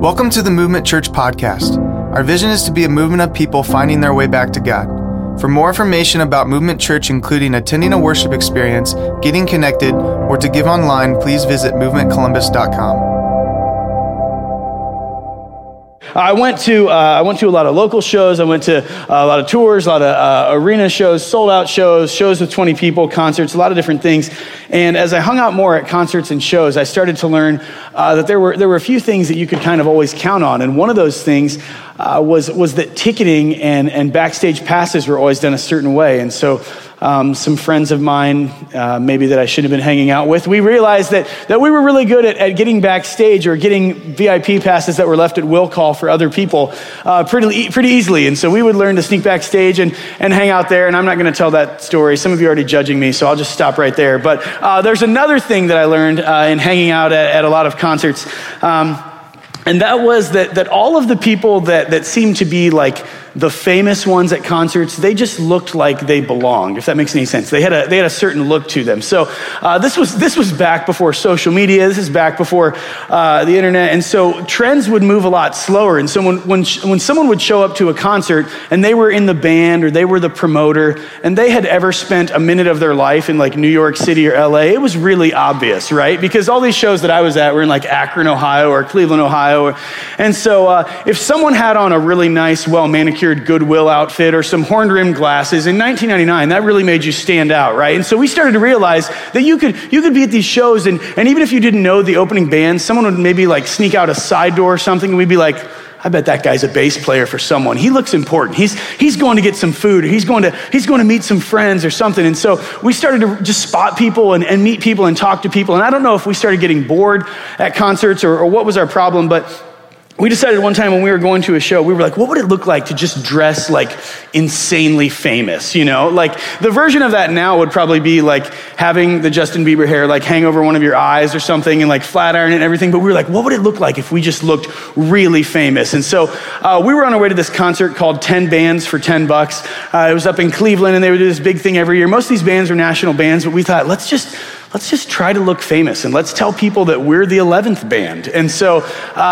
Welcome to the Movement Church podcast. Our vision is to be a movement of people finding their way back to God. For more information about Movement Church, including attending a worship experience, getting connected, or to give online, please visit movementcolumbus.com. I went to a lot of local shows. I went to a lot of tours, a lot of arena shows, sold-out shows, shows with 20 people, concerts, a lot of different things. And as I hung out more at concerts and shows, I started to learn that there were a few things that you could kind of always count on. And one of those things was that ticketing and backstage passes were always done a certain way. And so some friends of mine, maybe that I shouldn't have been hanging out with, we realized that we were really good at getting backstage or getting VIP passes that were left at Will Call for other people pretty easily. And so we would learn to sneak backstage and hang out there. And I'm not going to tell that story. Some of you are already judging me, so I'll just stop right there. But there's another thing that I learned in hanging out at a lot of concerts. And that was that all of the people that seemed to be like the famous ones at concerts, they just looked like they belonged, if that makes any sense. They had a certain look to them. So this was back before social media. This is back before the internet. And so trends would move a lot slower. And so when someone would show up to a concert and they were in the band or they were the promoter and they had ever spent a minute of their life in like New York City or LA, it was really obvious, right? Because all these shows that I was at were in like Akron, Ohio or Cleveland, Ohio. And so if someone had on a really nice, well-manicured Goodwill outfit or some horn-rimmed glasses in 1999, that really made you stand out, right? And so we started to realize that you could be at these shows and even if you didn't know the opening band, someone would maybe like sneak out a side door or something and we'd be like, I bet that guy's a bass player for someone. He looks important. He's going to get some food. Or he's going to meet some friends or something. And so we started to just spot people and meet people and talk to people. And I don't know if we started getting bored at concerts or what was our problem, but we decided one time when we were going to a show, we were like, what would it look like to just dress like insanely famous, you know? Like the version of that now would probably be like having the Justin Bieber hair like hang over one of your eyes or something and like flat iron it and everything. But we were like, what would it look like if we just looked really famous? And so we were on our way to this concert called 10 Bands for 10 Bucks. It was up in Cleveland and they would do this big thing every year. Most of these bands were national bands, but we thought, let's just try to look famous and let's tell people that we're the 11th band. And so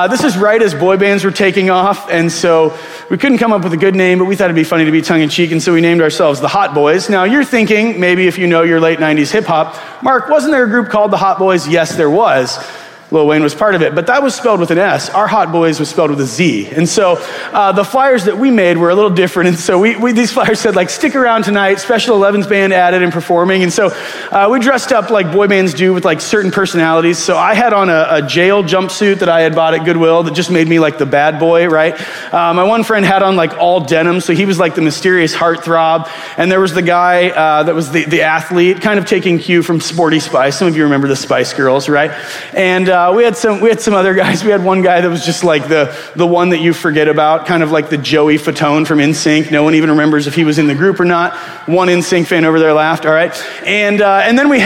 this is right as boy bands were taking off. And so we couldn't come up with a good name, but we thought it'd be funny to be tongue in cheek. And so we named ourselves the Hot Boys. Now you're thinking, maybe if you know your late 90s hip hop, Mark, wasn't there a group called the Hot Boys? Yes, there was. Lil Wayne was part of it, but that was spelled with an S. Our Hot Boys was spelled with a Z. And so the flyers that we made were a little different. And so we these flyers said, like, stick around tonight, Special 11's band added and performing. And so we dressed up like boy bands do with, like, certain personalities. So I had on a jail jumpsuit that I had bought at Goodwill that just made me, like, the bad boy, right? My one friend had on, like, all denim. So he was, like, the mysterious heartthrob. And there was the guy that was the athlete, kind of taking cue from Sporty Spice. Some of you remember the Spice Girls, right? And we had some other guys. We had one guy that was just like the one that you forget about, kind of like the Joey Fatone from NSYNC. No one even remembers if he was in the group or not. One NSYNC fan over there laughed, all right? And then we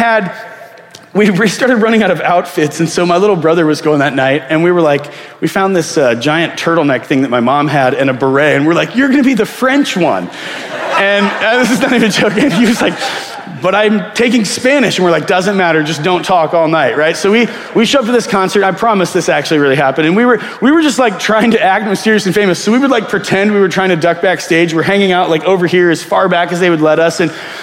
started running out of outfits, and so my little brother was going that night, and we were like, we found this giant turtleneck thing that my mom had and a beret, and we're like, you're going to be the French one. And this is not even joking. He was like, but I'm taking Spanish. And we're like, doesn't matter, just don't talk all night, right? So we showed up to this concert. I promise this actually really happened. And we were just like trying to act mysterious and famous. So we would like pretend we were trying to duck backstage. We're hanging out like over here as far back as they would let us,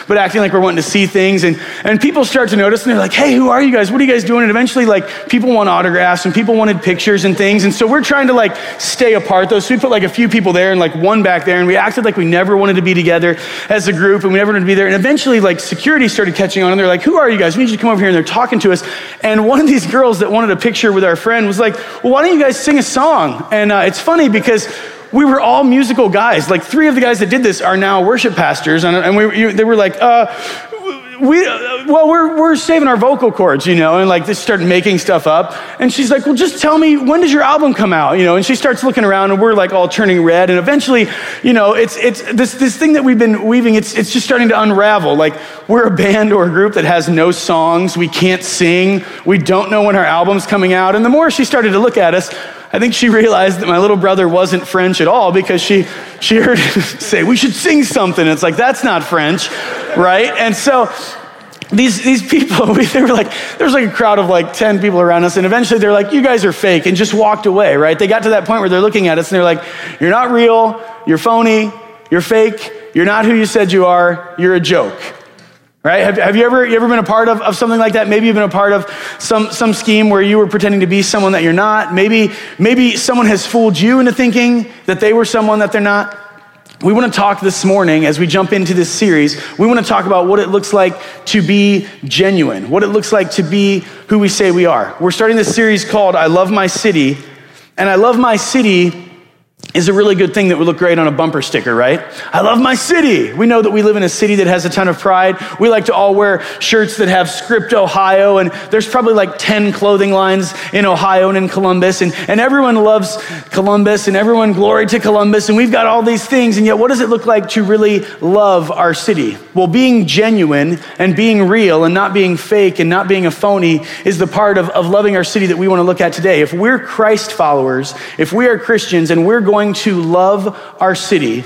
but acting like we're wanting to see things. And people start to notice and they're like, hey, who are you guys? What are you guys doing? And eventually like people want autographs and people wanted pictures and things. And so we're trying to like stay apart though. So we put like a few people there and like one back there. And we acted like we never wanted to be together as a group and we never wanted to be there. And eventually like security started catching on and they're like, who are you guys? We need you to come over here. And they're talking to us. And one of these girls that wanted a picture with our friend was like, well, why don't you guys sing a song? And it's funny because we were all musical guys. Like three of the guys that did this are now worship pastors. And they were like, we're saving our vocal cords, you know, and like they start making stuff up. And she's like, well, just tell me, when does your album come out? You know, and she starts looking around and we're like all turning red. And eventually, you know, it's this thing that we've been weaving, it's just starting to unravel. Like we're a band or a group that has no songs. We can't sing. We don't know when our album's coming out. And the more she started to look at us, I think she realized that my little brother wasn't French at all because she heard him say, we should sing something. It's like, that's not French, right? And so These people, they were like, there was like a crowd of like 10 people around us, and eventually they're like, you guys are fake, and just walked away, right? They got to that point where they're looking at us and they're like, you're not real, you're phony, you're fake, you're not who you said you are, you're a joke, right? Have you ever been a part of something like that? Maybe you've been a part of some scheme where you were pretending to be someone that you're not. Maybe someone has fooled you into thinking that they were someone that they're not. We want to talk this morning, as we jump into this series, we want to talk about what it looks like to be genuine, what it looks like to be who we say we are. We're starting this series called I Love My City, and I Love My City is a really good thing that would look great on a bumper sticker, right? I love my city. We know that we live in a city that has a ton of pride. We like to all wear shirts that have Script Ohio, and there's probably like 10 clothing lines in Ohio and in Columbus, and everyone loves Columbus, and everyone glory to Columbus, and we've got all these things, and yet what does it look like to really love our city? Well, being genuine and being real and not being fake and not being a phony is the part of loving our city that we want to look at today. If we're Christ followers, if we are Christians, and we're going to love our city,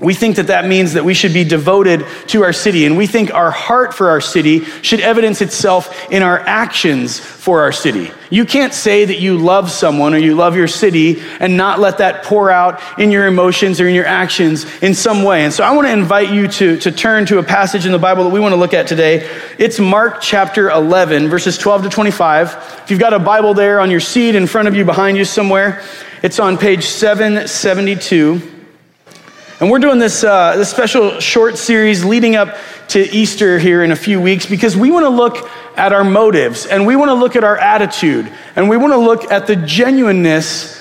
we think that means that we should be devoted to our city, and we think our heart for our city should evidence itself in our actions for our city. You can't say that you love someone or you love your city and not let that pour out in your emotions or in your actions in some way. And so I want to invite you to turn to a passage in the Bible that we want to look at today. It's Mark chapter 11, verses 12 to 25. If you've got a Bible there on your seat, in front of you, behind you somewhere, it's on page 772. And we're doing this special short series leading up to Easter here in a few weeks because we want to look at our motives, and we want to look at our attitude, and we want to look at the genuineness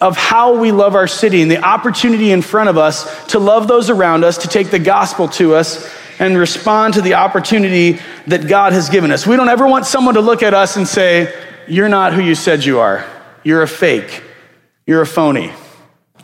of how we love our city and the opportunity in front of us to love those around us, to take the gospel to us, and respond to the opportunity that God has given us. We don't ever want someone to look at us and say, "You're not who you said you are. You're a fake. You're a phony.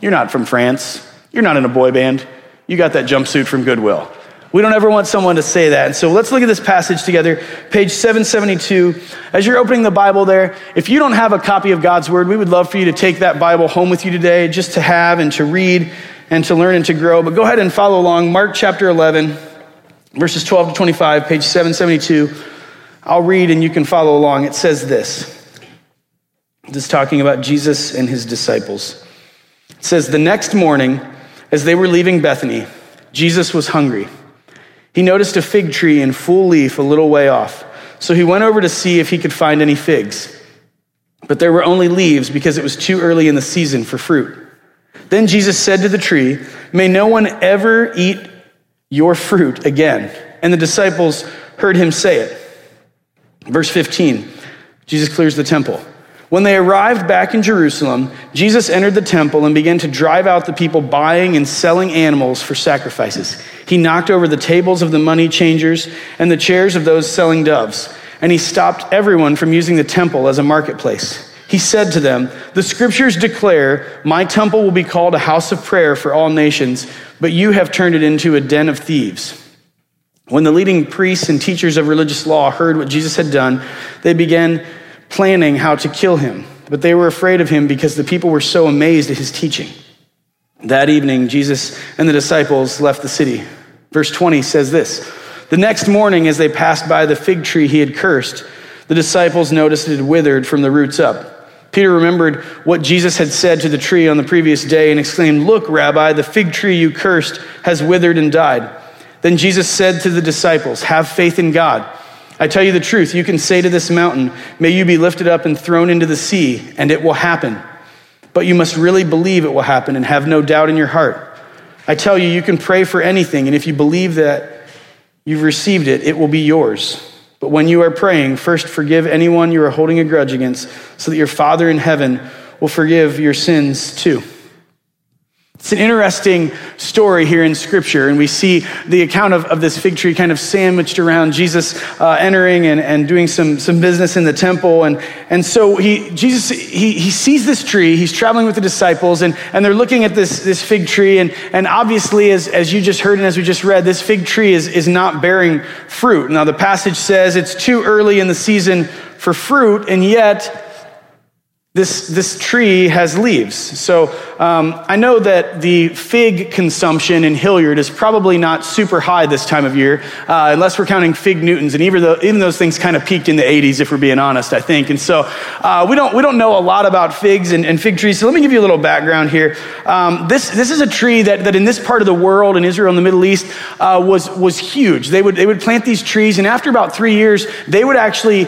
You're not from France. You're not in a boy band. You got that jumpsuit from Goodwill." We don't ever want someone to say that. And so let's look at this passage together, page 772. As you're opening the Bible there, if you don't have a copy of God's Word, we would love for you to take that Bible home with you today just to have and to read and to learn and to grow. But go ahead and follow along. Mark chapter 11, verses 12 to 25, page 772. I'll read and you can follow along. It says this. This is talking about Jesus and his disciples. It says, the next morning, as they were leaving Bethany, Jesus was hungry. He noticed a fig tree in full leaf a little way off, so he went over to see if he could find any figs. But there were only leaves because it was too early in the season for fruit. Then Jesus said to the tree, "May no one ever eat your fruit again." And the disciples heard him say it. Verse 15, Jesus clears the temple. When they arrived back in Jerusalem, Jesus entered the temple and began to drive out the people buying and selling animals for sacrifices. He knocked over the tables of the money changers and the chairs of those selling doves, and he stopped everyone from using the temple as a marketplace. He said to them, "The scriptures declare, 'My temple will be called a house of prayer for all nations,' but you have turned it into a den of thieves." When the leading priests and teachers of religious law heard what Jesus had done, they began planning how to kill him, but they were afraid of him because the people were so amazed at his teaching. That evening, Jesus and the disciples left the city. Verse 20 says this, the next morning as they passed by the fig tree he had cursed, the disciples noticed it had withered from the roots up. Peter remembered what Jesus had said to the tree on the previous day and exclaimed, "Look, Rabbi, the fig tree you cursed has withered and died." Then Jesus said to the disciples, "Have faith in God. I tell you the truth, you can say to this mountain, 'May you be lifted up and thrown into the sea,' and it will happen. But you must really believe it will happen and have no doubt in your heart. I tell you, you can pray for anything, and if you believe that you've received it, it will be yours. But when you are praying, first forgive anyone you are holding a grudge against, so that your Father in heaven will forgive your sins too." It's an interesting story here in Scripture, and we see the account of this fig tree kind of sandwiched around Jesus entering and doing some business in the temple. And so Jesus sees this tree. He's traveling with the disciples, and they're looking at this fig tree, and obviously, as you just heard and as we just read, this fig tree is not bearing fruit. Now, the passage says it's too early in the season for fruit, and yet this tree has leaves. So I know that the fig consumption in Hilliard is probably not super high this time of year, unless we're counting Fig Newtons, and even those things kind of peaked in the 80s, if we're being honest, I think. And so we don't know a lot about figs and fig trees, so let me give you a little background here. This is a tree that in this part of the world, in Israel and the Middle East, was huge. They would plant these trees, and after about 3 years, they would actually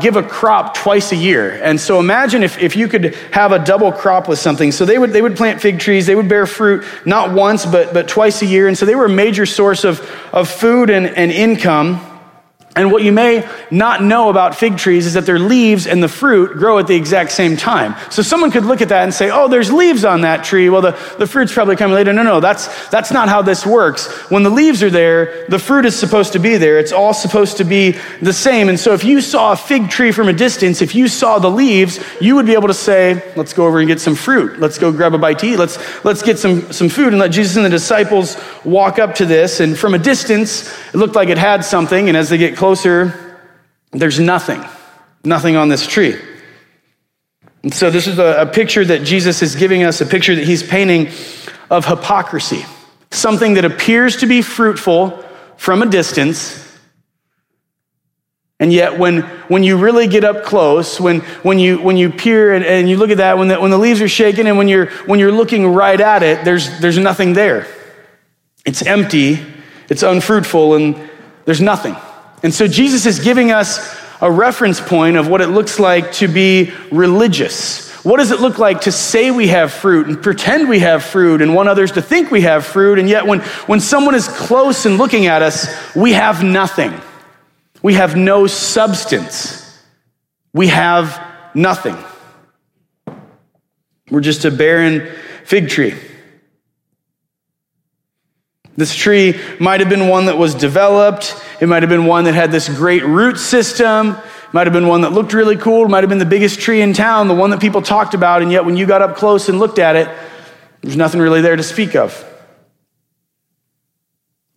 give a crop twice a year. And so imagine if you could have a double crop with something. So they would plant fig trees. They would bear fruit not once, but twice a year. And so they were a major source of food and income. And what you may not know about fig trees is that their leaves and the fruit grow at the exact same time. So someone could look at that and say, oh, there's leaves on that tree. Well, the fruit's probably coming later. No, that's not how this works. When the leaves are there, the fruit is supposed to be there. It's all supposed to be the same. And so if you saw a fig tree from a distance, if you saw the leaves, you would be able to say, let's go over and get some fruit. Let's go grab a bite to eat. Let's get some food and let Jesus and the disciples walk up to this. And from a distance, it looked like it had something. And as they get closer, there's nothing on this tree. And so this is a picture that Jesus is giving us, a picture that he's painting of hypocrisy, something that appears to be fruitful from a distance. And yet when you really get up close, when you peer and you look at that, when the leaves are shaking and when you're looking right at it, there's nothing there. It's empty, it's unfruitful, and there's nothing. And so Jesus is giving us a reference point of what it looks like to be religious. What does it look like to say we have fruit and pretend we have fruit and want others to think we have fruit, and yet when someone is close and looking at us, we have nothing. We have no substance. We have nothing. We're just a barren fig tree. This tree might have been one that was developed. It might have been one that had this great root system. It might have been one that looked really cool. It might have been the biggest tree in town, the one that people talked about. And yet when you got up close and looked at it, there's nothing really there to speak of.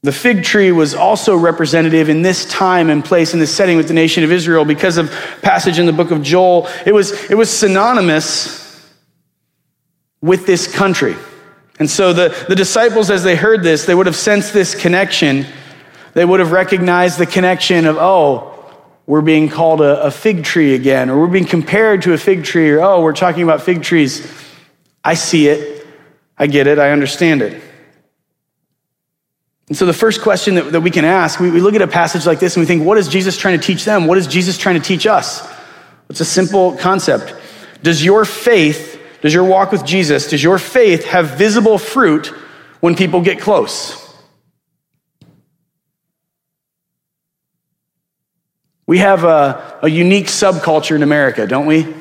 The fig tree was also representative in this time and place, in this setting with the nation of Israel because of passage in the book of Joel. It was synonymous with this country. And so the disciples, as they heard this, they would have sensed this connection. They would have recognized the connection of, oh, we're being called a fig tree again, or we're being compared to a fig tree, or, oh, we're talking about fig trees. I see it. I get it. I understand it. And so the first question that we can ask, we look at a passage like this and we think, what is Jesus trying to teach them? What is Jesus trying to teach us? It's a simple concept. Does your walk with Jesus, does your faith have visible fruit when people get close? We have a unique subculture in America, don't we?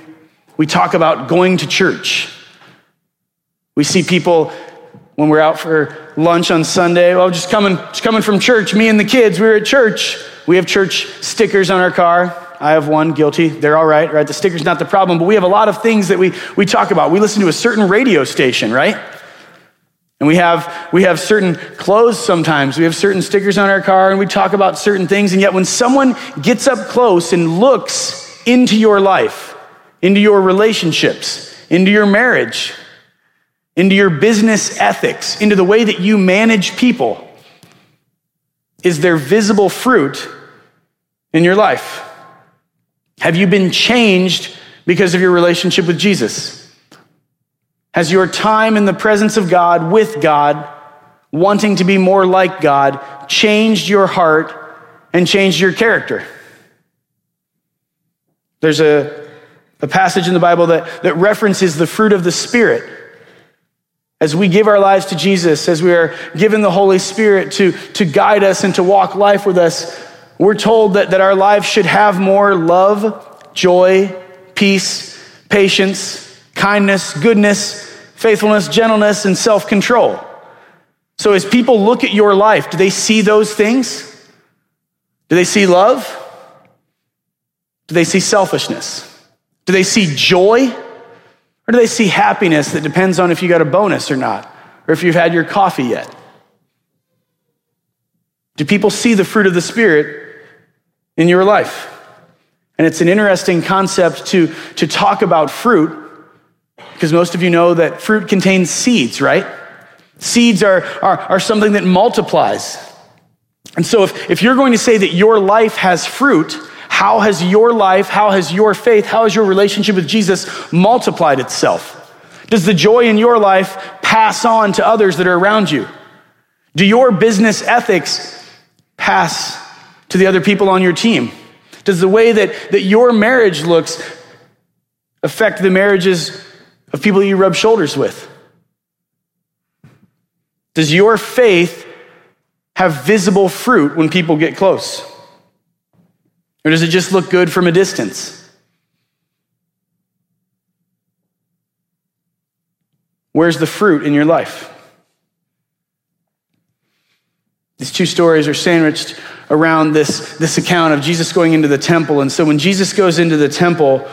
We talk about going to church. We see people when we're out for lunch on Sunday, well, just coming from church, me and the kids, we were at church. We have church stickers on our car. I have one, guilty. They're all right? The sticker's not the problem, but we have a lot of things that we talk about. We listen to a certain radio station, right? And we have certain clothes sometimes. We have certain stickers on our car, and we talk about certain things, and yet when someone gets up close and looks into your life, into your relationships, into your marriage, into your business ethics, into the way that you manage people, is there visible fruit in your life? Have you been changed because of your relationship with Jesus? Has your time in the presence of God, with God, wanting to be more like God, changed your heart and changed your character? There's a passage in the Bible that references the fruit of the Spirit. As we give our lives to Jesus, as we are given the Holy Spirit to guide us and to walk life with us, we're told that our lives should have more love, joy, peace, patience, kindness, goodness, faithfulness, gentleness, and self-control. So as people look at your life, do they see those things? Do they see love? Do they see selfishness? Do they see joy? Or do they see happiness that depends on if you got a bonus or not, or if you've had your coffee yet? Do people see the fruit of the Spirit in your life? And it's an interesting concept to talk about fruit because most of you know that fruit contains seeds, right? Seeds are something that multiplies. And so if you're going to say that your life has fruit, how has your life, how has your faith, how has your relationship with Jesus multiplied itself? Does the joy in your life pass on to others that are around you? Do your business ethics pass to the other people on your team? Does the way that your marriage looks affect the marriages of people you rub shoulders with? Does your faith have visible fruit when people get close? Or does it just look good from a distance? Where's the fruit in your life? These two stories are sandwiched around this account of Jesus going into the temple. And so when Jesus goes into the temple,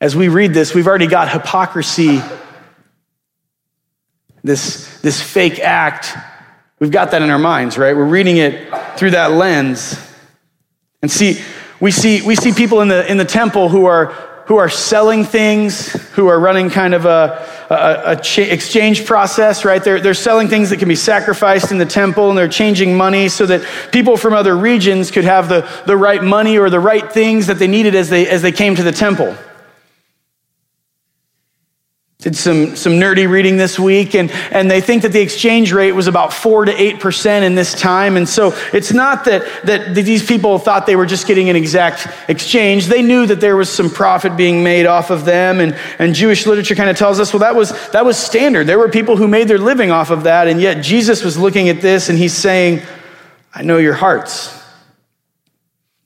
as we read this, we've already got hypocrisy, this fake act. We've got that in our minds, right? We're reading it through that lens. And see, we see people in the temple who are selling things, who are running kind of a exchange process, right? They're selling things that can be sacrificed in the temple, and they're changing money so that people from other regions could have the right money or the right things that they needed as they came to the temple. Did some nerdy reading this week, and they think that the exchange rate was about 4 to 8% in this time. And so it's not that these people thought they were just getting an exact exchange. They knew that there was some profit being made off of them, and Jewish literature kind of tells us, well, that was standard. There were people who made their living off of that, and yet Jesus was looking at this, and he's saying, I know your hearts.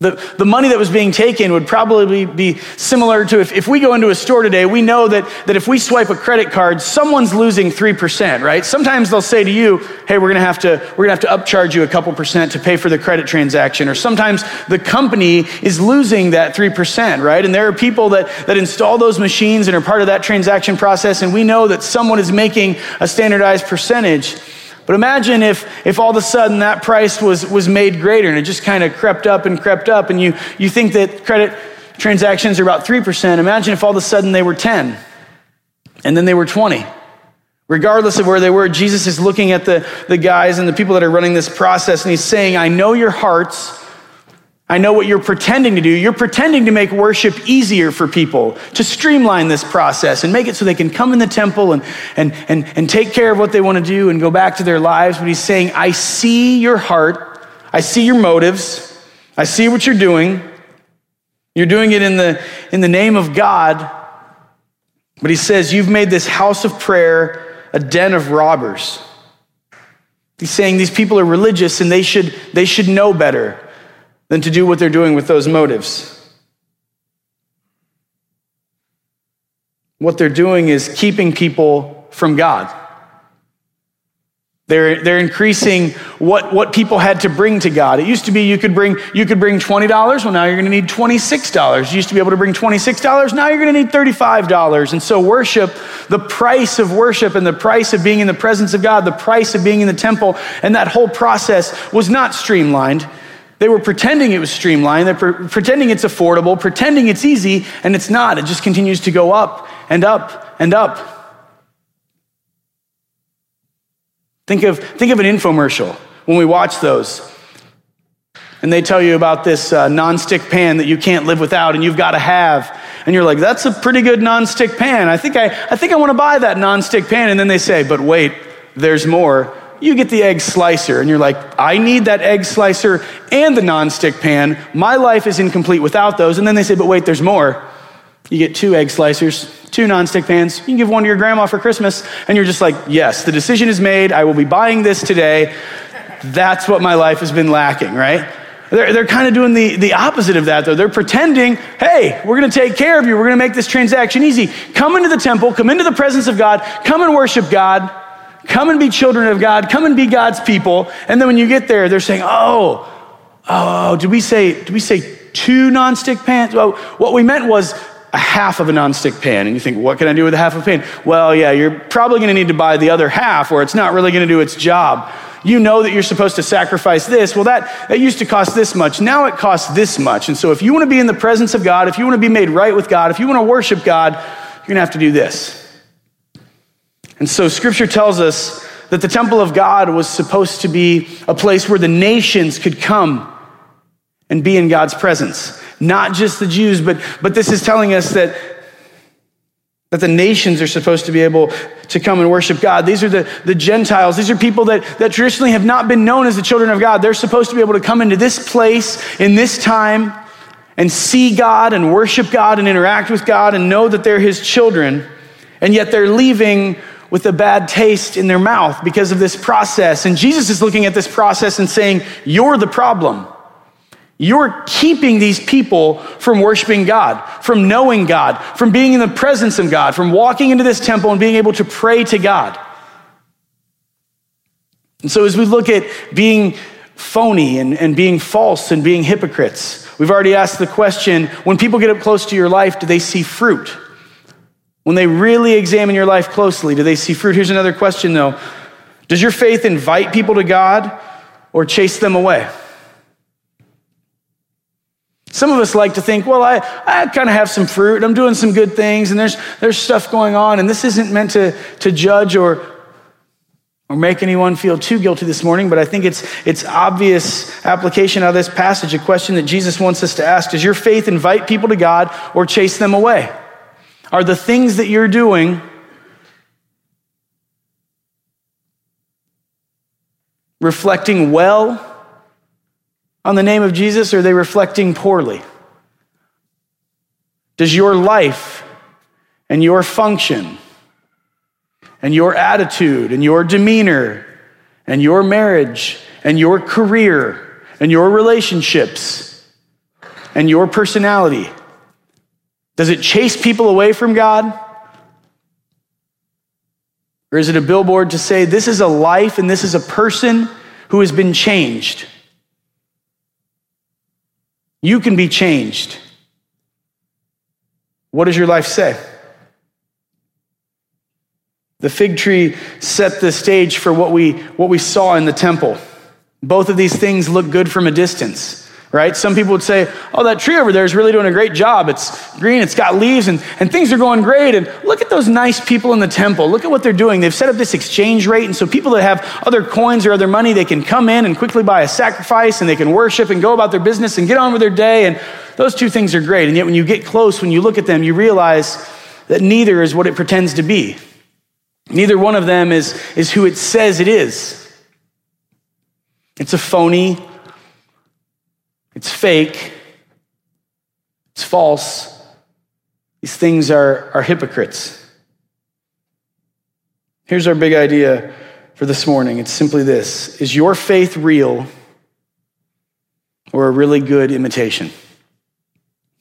The money that was being taken would probably be similar to if we go into a store today, we know that if we swipe a credit card, someone's losing 3%, right? Sometimes they'll say to you, hey, we're gonna have to upcharge you a couple % to pay for the credit transaction. Or sometimes the company is losing that 3%, right? And there are people that install those machines and are part of that transaction process, and we know that someone is making a standardized percentage. But imagine if all of a sudden that price was made greater, and it just kind of crept up, and you think that credit transactions are about 3%. Imagine if all of a sudden they were 10, and then they were 20. Regardless of where they were, Jesus is looking at the guys and the people that are running this process, and he's saying, I know your hearts. I know what you're pretending to do. You're pretending to make worship easier for people, to streamline this process and make it so they can come in the temple and take care of what they want to do and go back to their lives. But he's saying, I see your heart. I see your motives. I see what you're doing. You're doing it in the name of God. But he says, you've made this house of prayer a den of robbers. He's saying these people are religious and they should know better than to do what they're doing with those motives. What they're doing is keeping people from God. They're increasing what people had to bring to God. It used to be you could bring $20. Well, now you're going to need $26. You used to be able to bring $26. Now you're going to need $35. And so worship, the price of worship and the price of being in the presence of God, the price of being in the temple, and that whole process was not streamlined. They were pretending it was streamlined. They're pretending it's affordable, pretending it's easy, and it's not. It just continues to go up and up and up. Think of an infomercial when we watch those. And they tell you about this nonstick pan that you can't live without and you've got to have. And you're like, that's a pretty good nonstick pan. I think I want to buy that nonstick pan. And then they say, but wait, there's more. You get the egg slicer, and you're like, I need that egg slicer and the nonstick pan. My life is incomplete without those. And then they say, but wait, there's more. You get 2 egg slicers, 2 nonstick pans. You can give one to your grandma for Christmas. And you're just like, yes, the decision is made. I will be buying this today. That's what my life has been lacking, right? They're kind of doing the opposite of that, though. They're pretending, hey, we're going to take care of you. We're going to make this transaction easy. Come into the temple. Come into the presence of God. Come and worship God. Come and be children of God. Come and be God's people. And then when you get there, they're saying, oh, did we say 2 nonstick pans? Well, what we meant was a half of a nonstick pan. And you think, what can I do with a half of a pan? Well, yeah, you're probably going to need to buy the other half or it's not really going to do its job. You know that you're supposed to sacrifice this. Well, that used to cost this much. Now it costs this much. And so if you want to be in the presence of God, if you want to be made right with God, if you want to worship God, you're going to have to do this. And so Scripture tells us that the temple of God was supposed to be a place where the nations could come and be in God's presence. Not just the Jews, but this is telling us that the nations are supposed to be able to come and worship God. These are the Gentiles. These are people that traditionally have not been known as the children of God. They're supposed to be able to come into this place in this time and see God and worship God and interact with God and know that they're his children. And yet they're leaving with a bad taste in their mouth because of this process. And Jesus is looking at this process and saying, you're the problem. You're keeping these people from worshiping God, from knowing God, from being in the presence of God, from walking into this temple and being able to pray to God. And so as we look at being phony and being false and being hypocrites, we've already asked the question, when people get up close to your life, do they see fruit? When they really examine your life closely, do they see fruit? Here's another question, though. Does your faith invite people to God or chase them away? Some of us like to think, well, I kind of have some fruit. I'm doing some good things, and there's stuff going on, and this isn't meant to judge or make anyone feel too guilty this morning, but I think it's obvious application out of this passage, a question that Jesus wants us to ask. Does your faith invite people to God or chase them away? Are the things that you're doing reflecting well on the name of Jesus, or are they reflecting poorly? Does your life and your function and your attitude and your demeanor and your marriage and your career and your relationships and your personality, does it chase people away from God? Or is it a billboard to say, this is a life and this is a person who has been changed? You can be changed. What does your life say? The fig tree set the stage for what we saw in the temple. Both of these things look good from a distance, right? Some people would say, oh, that tree over there is really doing a great job. It's green, it's got leaves, and things are going great. And look at those nice people in the temple. Look at what they're doing. They've set up this exchange rate, and so people that have other coins or other money, they can come in and quickly buy a sacrifice, and they can worship and go about their business and get on with their day. And those two things are great. And yet when you get close, when you look at them, you realize that neither is what it pretends to be. Neither one of them is who it says it is. It's a phony, it's fake, it's false. These things are hypocrites. Here's our big idea for this morning. It's simply this. Is your faith real or a really good imitation?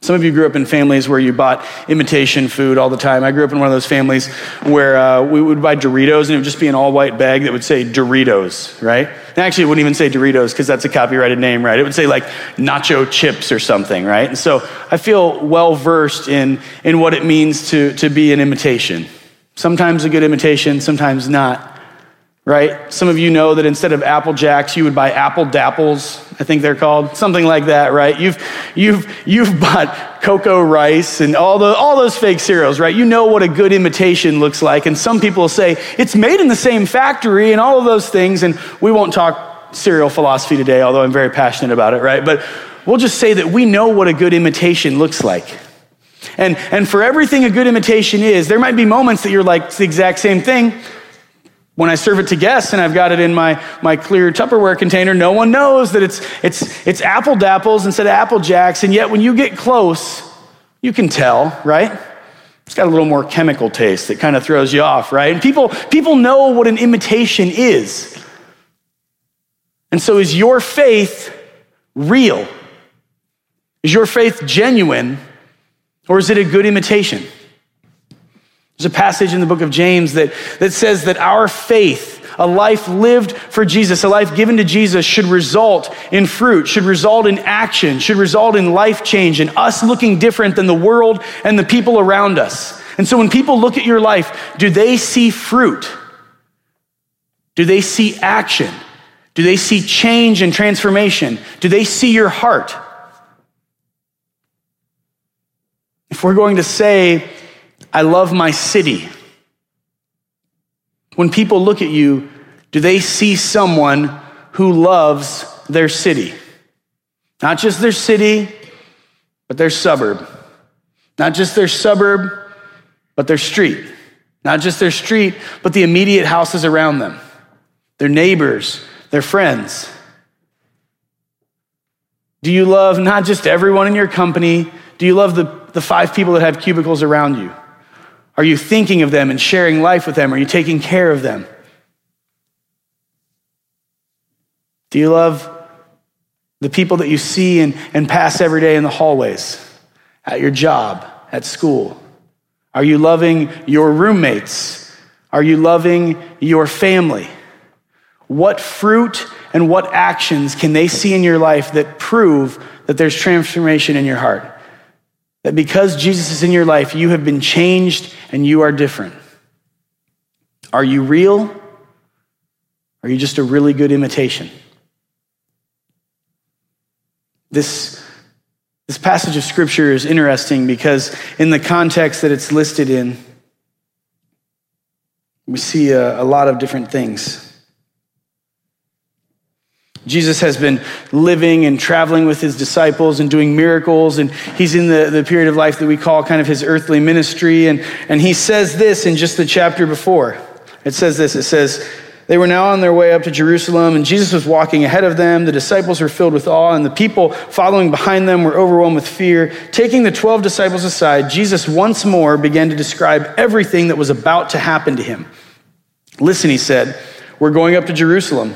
Some of you grew up in families where you bought imitation food all the time. I grew up in one of those families where we would buy Doritos, and it would just be an all-white bag that would say Doritos, right? And actually, it wouldn't even say Doritos because that's a copyrighted name, right? It would say like nacho chips or something, right? And so I feel well-versed in what it means to be an imitation. Sometimes a good imitation, sometimes not, right? Some of you know that instead of Apple Jacks, you would buy Apple Dapples, I think they're called, something like that, right? You've bought Cocoa Rice and all those fake cereals, right? You know what a good imitation looks like, and some people say it's made in the same factory and all of those things, and we won't talk cereal philosophy today, although I'm very passionate about it, right? But we'll just say that we know what a good imitation looks like. And for everything a good imitation is, there might be moments that you're like, it's the exact same thing. When I serve it to guests and I've got it in my clear Tupperware container, no one knows that it's Apple Dapples instead of Apple Jacks, and yet when you get close, you can tell, right? It's got a little more chemical taste that kind of throws you off, right? And people know what an imitation is. And so is your faith real? Is your faith genuine, or is it a good imitation? There's a passage in the book of James that says that our faith, a life lived for Jesus, a life given to Jesus, should result in fruit, should result in action, should result in life change and us looking different than the world and the people around us. And so when people look at your life, do they see fruit? Do they see action? Do they see change and transformation? Do they see your heart? If we're going to say I love my city. When people look at you, do they see someone who loves their city? Not just their city, but their suburb. Not just their suburb, but their street. Not just their street, but the immediate houses around them, their neighbors, their friends. Do you love not just everyone in your company? Do you love the five people that have cubicles around you? Are you thinking of them and sharing life with them? Are you taking care of them? Do you love the people that you see and pass every day in the hallways, at your job, at school? Are you loving your roommates? Are you loving your family? What fruit and what actions can they see in your life that prove that there's transformation in your heart? That because Jesus is in your life, you have been changed and you are different. Are you real? Are you just a really good imitation? This passage of scripture is interesting because in the context that it's listed in, we see a lot of different things. Jesus has been living and traveling with his disciples and doing miracles, and he's in the period of life that we call kind of his earthly ministry, and he says this in just the chapter before. It says this, they were now on their way up to Jerusalem, and Jesus was walking ahead of them. The disciples were filled with awe, and the people following behind them were overwhelmed with fear. Taking the 12 disciples aside, Jesus once more began to describe everything that was about to happen to him. Listen, he said, we're going up to Jerusalem,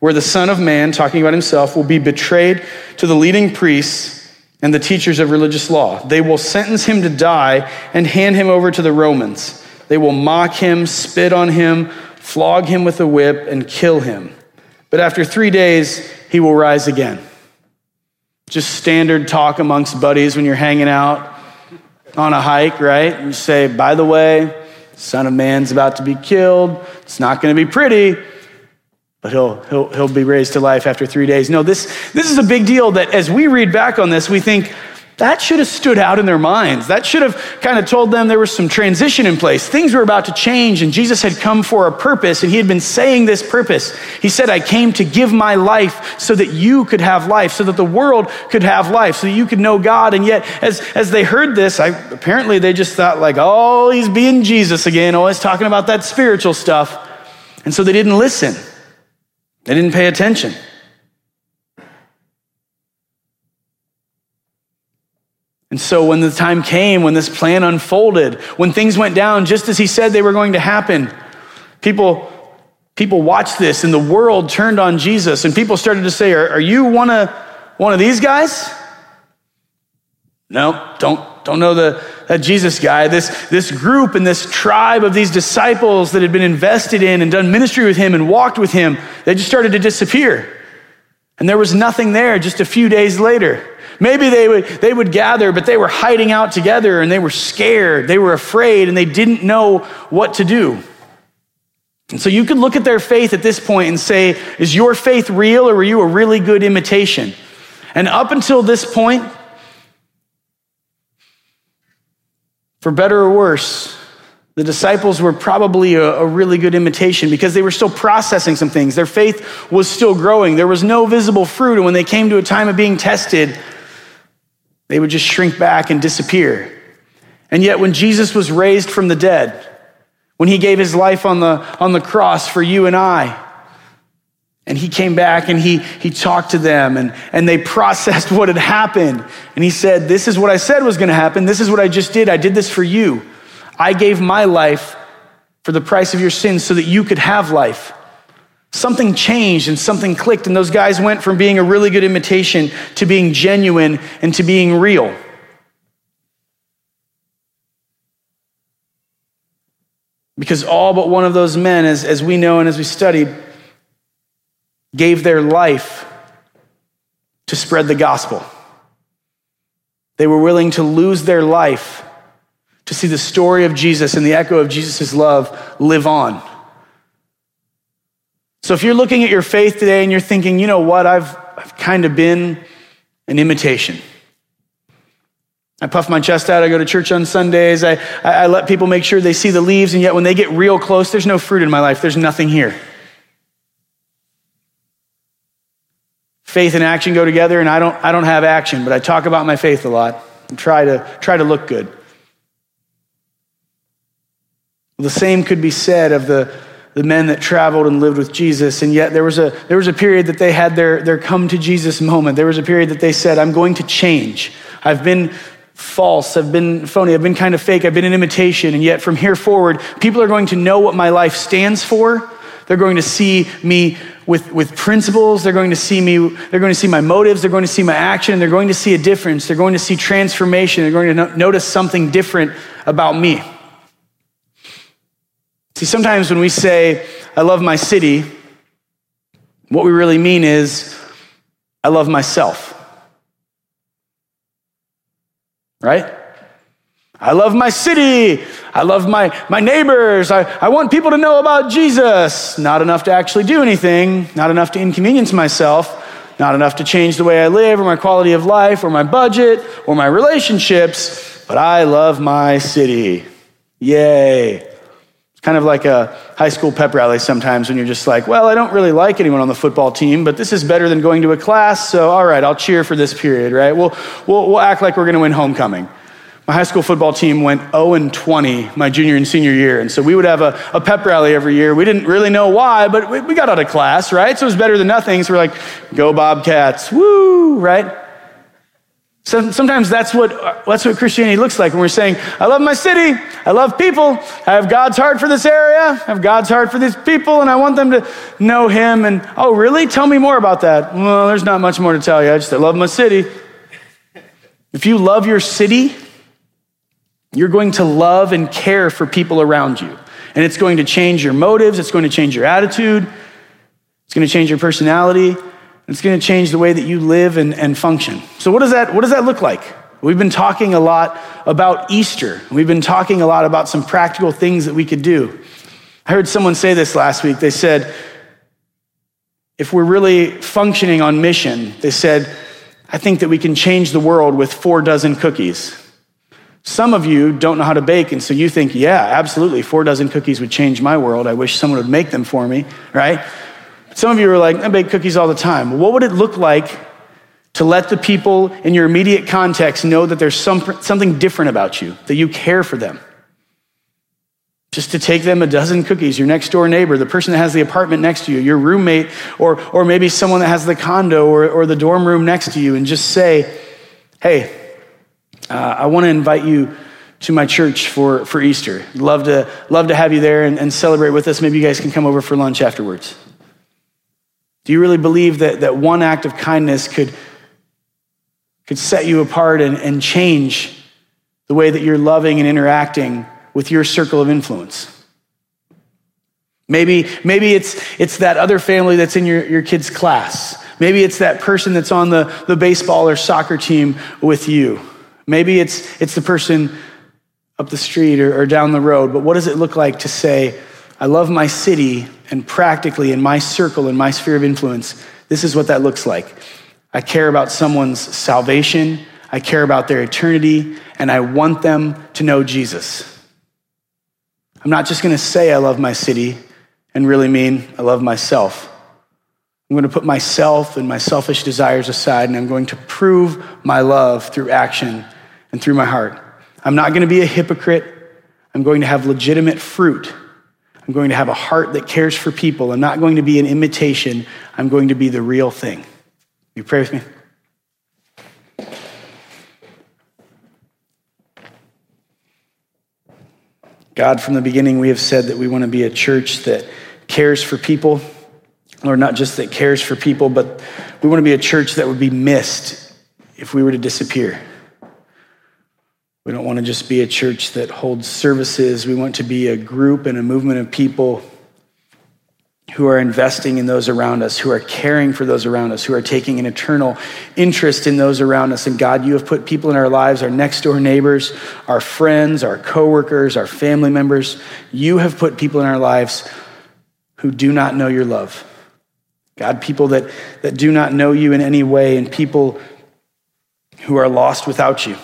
where the Son of Man, talking about himself, will be betrayed to the leading priests and the teachers of religious law. They will sentence him to die and hand him over to the Romans. They will mock him, spit on him, flog him with a whip, and kill him. But after 3 days, he will rise again. Just standard talk amongst buddies when you're hanging out on a hike, right? And you say, by the way, Son of Man's about to be killed. It's not going to be pretty, but he'll be raised to life after 3 days. No, this is a big deal that as we read back on this, we think, that should have stood out in their minds. That should have kind of told them there was some transition in place. Things were about to change, and Jesus had come for a purpose, and he had been saying this purpose. He said, I came to give my life so that you could have life, so that the world could have life, so that you could know God. And yet, as they heard this, apparently they just thought like, oh, he's being Jesus again, always talking about that spiritual stuff. And so they didn't listen. They didn't pay attention. And so when the time came, when this plan unfolded, when things went down just as he said they were going to happen, people watched this, and the world turned on Jesus, and people started to say, are you one of these guys? No, don't know that Jesus guy. This group and this tribe of these disciples that had been invested in and done ministry with him and walked with him, they just started to disappear. And there was nothing there just a few days later. Maybe they would gather, but they were hiding out together, and they were scared, they were afraid, and they didn't know what to do. And so you could look at their faith at this point and say, is your faith real, or were you a really good imitation? And up until this point, for better or worse, the disciples were probably a really good imitation because they were still processing some things. Their faith was still growing. There was no visible fruit, and when they came to a time of being tested, they would just shrink back and disappear. And yet when Jesus was raised from the dead, when he gave his life on the cross for you and I, and he came back and he talked to them and they processed what had happened. And he said, this is what I said was going to happen. This is what I just did. I did this for you. I gave my life for the price of your sins so that you could have life. Something changed and something clicked, and those guys went from being a really good imitation to being genuine and to being real. Because all but one of those men, as we know and as we study, gave their life to spread the gospel. They were willing to lose their life to see the story of Jesus and the echo of Jesus' love live on. So if you're looking at your faith today and you're thinking, you know what, I've kind of been an imitation. I puff my chest out. I go to church on Sundays. I let people make sure they see the leaves, and yet when they get real close, there's no fruit in my life. There's nothing here. Faith and action go together, and I don't have action, but I talk about my faith a lot and try to look good. The same could be said of the men that traveled and lived with Jesus, and yet there was a period that they had their come to Jesus moment. There was a period that they said, I'm going to change. I've been false. I've been phony. I've been kind of fake. I've been an imitation. And yet from here forward, people are going to know what my life stands for. They're going to see me with principles. They're going to see me. They're going to see my motives. They're going to see my action. They're going to see a difference. They're going to see transformation. They're going to notice something different about me. See, sometimes when we say, I love my city, what we really mean is, I love myself. Right? I love my city. I love my neighbors. I want people to know about Jesus. Not enough to actually do anything. Not enough to inconvenience myself. Not enough to change the way I live or my quality of life or my budget or my relationships. But I love my city. Yay. Kind of like a high school pep rally sometimes when you're just like, well, I don't really like anyone on the football team, but this is better than going to a class, so all right, I'll cheer for this period, right? We'll act like we're going to win homecoming. My high school football team went 0-20 my junior and senior year, and so we would have a pep rally every year. We didn't really know why, but we got out of class, right? So it was better than nothing, so we're like, go Bobcats, woo, right? So sometimes that's what Christianity looks like when we're saying, I love my city, I love people, I have God's heart for this area, I have God's heart for these people, and I want them to know him. And, oh, really? Tell me more about that. Well, there's not much more to tell you. I love my city. If you love your city, you're going to love and care for people around you. And it's going to change your motives, it's going to change your attitude, it's going to change your personality. It's going to change the way that you live and function. So what does that look like? We've been talking a lot about Easter. We've been talking a lot about some practical things that we could do. I heard someone say this last week. They said, if we're really functioning on mission, they said, I think that we can change the world with 4 dozen cookies. Some of you don't know how to bake, and so you think, yeah, absolutely, 4 dozen cookies would change my world. I wish someone would make them for me, right? Some of you are like, I bake cookies all the time. Well, what would it look like to let the people in your immediate context know that there's something different about you, that you care for them? Just to take them 12 cookies, your next door neighbor, the person that has the apartment next to you, your roommate, or maybe someone that has the condo or the dorm room next to you, and just say, hey, I want to invite you to my church for Easter. Love to have you there and celebrate with us. Maybe you guys can come over for lunch afterwards. Do you really believe that one act of kindness could set you apart and change the way that you're loving and interacting with your circle of influence? Maybe it's that other family that's in your kid's class. Maybe it's that person that's on the baseball or soccer team with you. Maybe it's the person up the street or down the road. But what does it look like to say, I love my city, and practically in my circle, in my sphere of influence, this is what that looks like. I care about someone's salvation, I care about their eternity, and I want them to know Jesus. I'm not just gonna say I love my city and really mean I love myself. I'm gonna put myself and my selfish desires aside, and I'm going to prove my love through action and through my heart. I'm not gonna be a hypocrite. I'm going to have legitimate fruit. I'm going to have a heart that cares for people. I'm not going to be an imitation. I'm going to be the real thing. You pray with me? God, from the beginning, we have said that we want to be a church that cares for people. Lord, not just that cares for people, but we want to be a church that would be missed if we were to disappear. We don't want to just be a church that holds services. We want to be a group and a movement of people who are investing in those around us, who are caring for those around us, who are taking an eternal interest in those around us. And God, you have put people in our lives, our next door neighbors, our friends, our coworkers, our family members. You have put people in our lives who do not know your love. God, people that do not know you in any way, and people who are lost without you.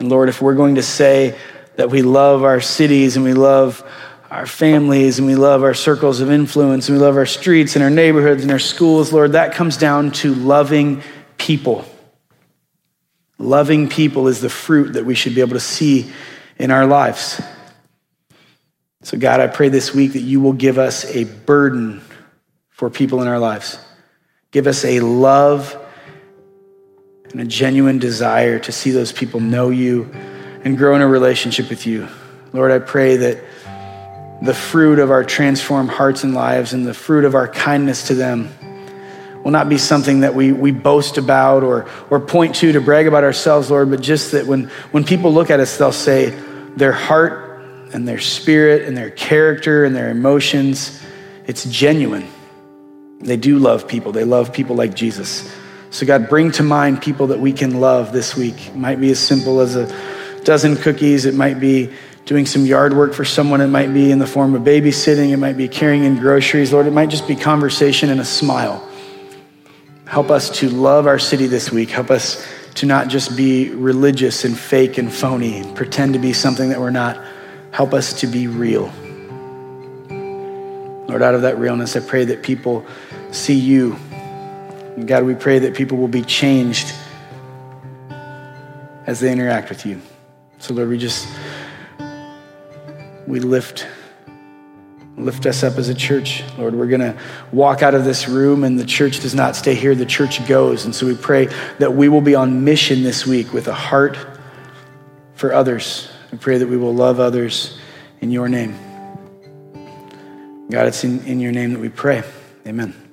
And Lord, if we're going to say that we love our cities and we love our families and we love our circles of influence and we love our streets and our neighborhoods and our schools, Lord, that comes down to loving people. Loving people is the fruit that we should be able to see in our lives. So God, I pray this week that you will give us a burden for people in our lives. Give us a love and a genuine desire to see those people know you and grow in a relationship with you. Lord, I pray that the fruit of our transformed hearts and lives and the fruit of our kindness to them will not be something that we boast about or point to brag about ourselves, Lord, but just that when people look at us, they'll say their heart and their spirit and their character and their emotions, it's genuine. They do love people. They love people like Jesus. So God, bring to mind people that we can love this week. It might be as simple as 12 cookies. It might be doing some yard work for someone. It might be in the form of babysitting. It might be carrying in groceries. Lord, it might just be conversation and a smile. Help us to love our city this week. Help us to not just be religious and fake and phony and pretend to be something that we're not. Help us to be real. Lord, out of that realness, I pray that people see you. And God, we pray that people will be changed as they interact with you. So Lord, we lift us up as a church. Lord, we're going to walk out of this room and the church does not stay here. The church goes. And so we pray that we will be on mission this week with a heart for others. We pray that we will love others in your name. God, it's in your name that we pray. Amen.